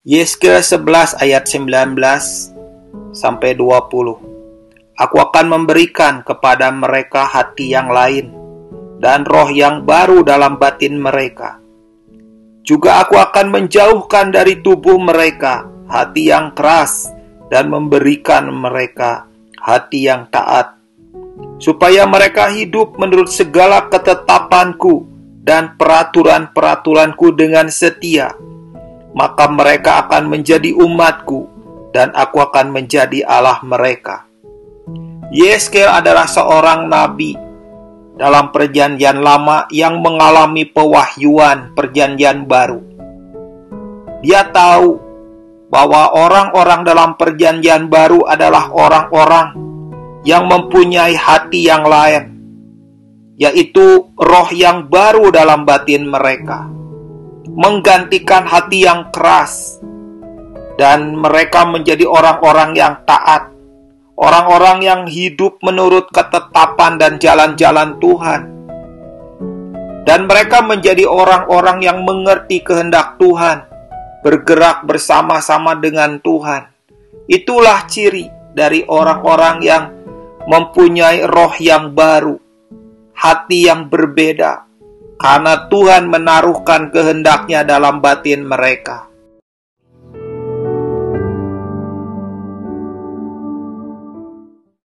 Yeskel 11 ayat 19 sampai 20. Aku akan memberikan kepada mereka hati yang lain dan roh yang baru dalam batin mereka. Juga aku akan menjauhkan dari tubuh mereka hati yang keras dan memberikan mereka hati yang taat, supaya mereka hidup menurut segala ketetapanku dan peraturan-peraturanku dengan setia. Maka mereka akan menjadi umatku, dan aku akan menjadi Allah mereka. Yeskel adalah seorang nabi dalam perjanjian lama yang mengalami pewahyuan perjanjian baru. Dia tahu bahwa orang-orang dalam perjanjian baru adalah orang-orang yang mempunyai hati yang lain, yaitu roh yang baru dalam batin mereka, menggantikan hati yang keras, dan mereka menjadi orang-orang yang taat, orang-orang yang hidup menurut ketetapan dan jalan-jalan Tuhan, dan mereka menjadi orang-orang yang mengerti kehendak Tuhan, bergerak bersama-sama dengan Tuhan. Itulah ciri dari orang-orang yang mempunyai roh yang baru, hati yang berbeda, karena Tuhan menaruhkan kehendaknya dalam batin mereka.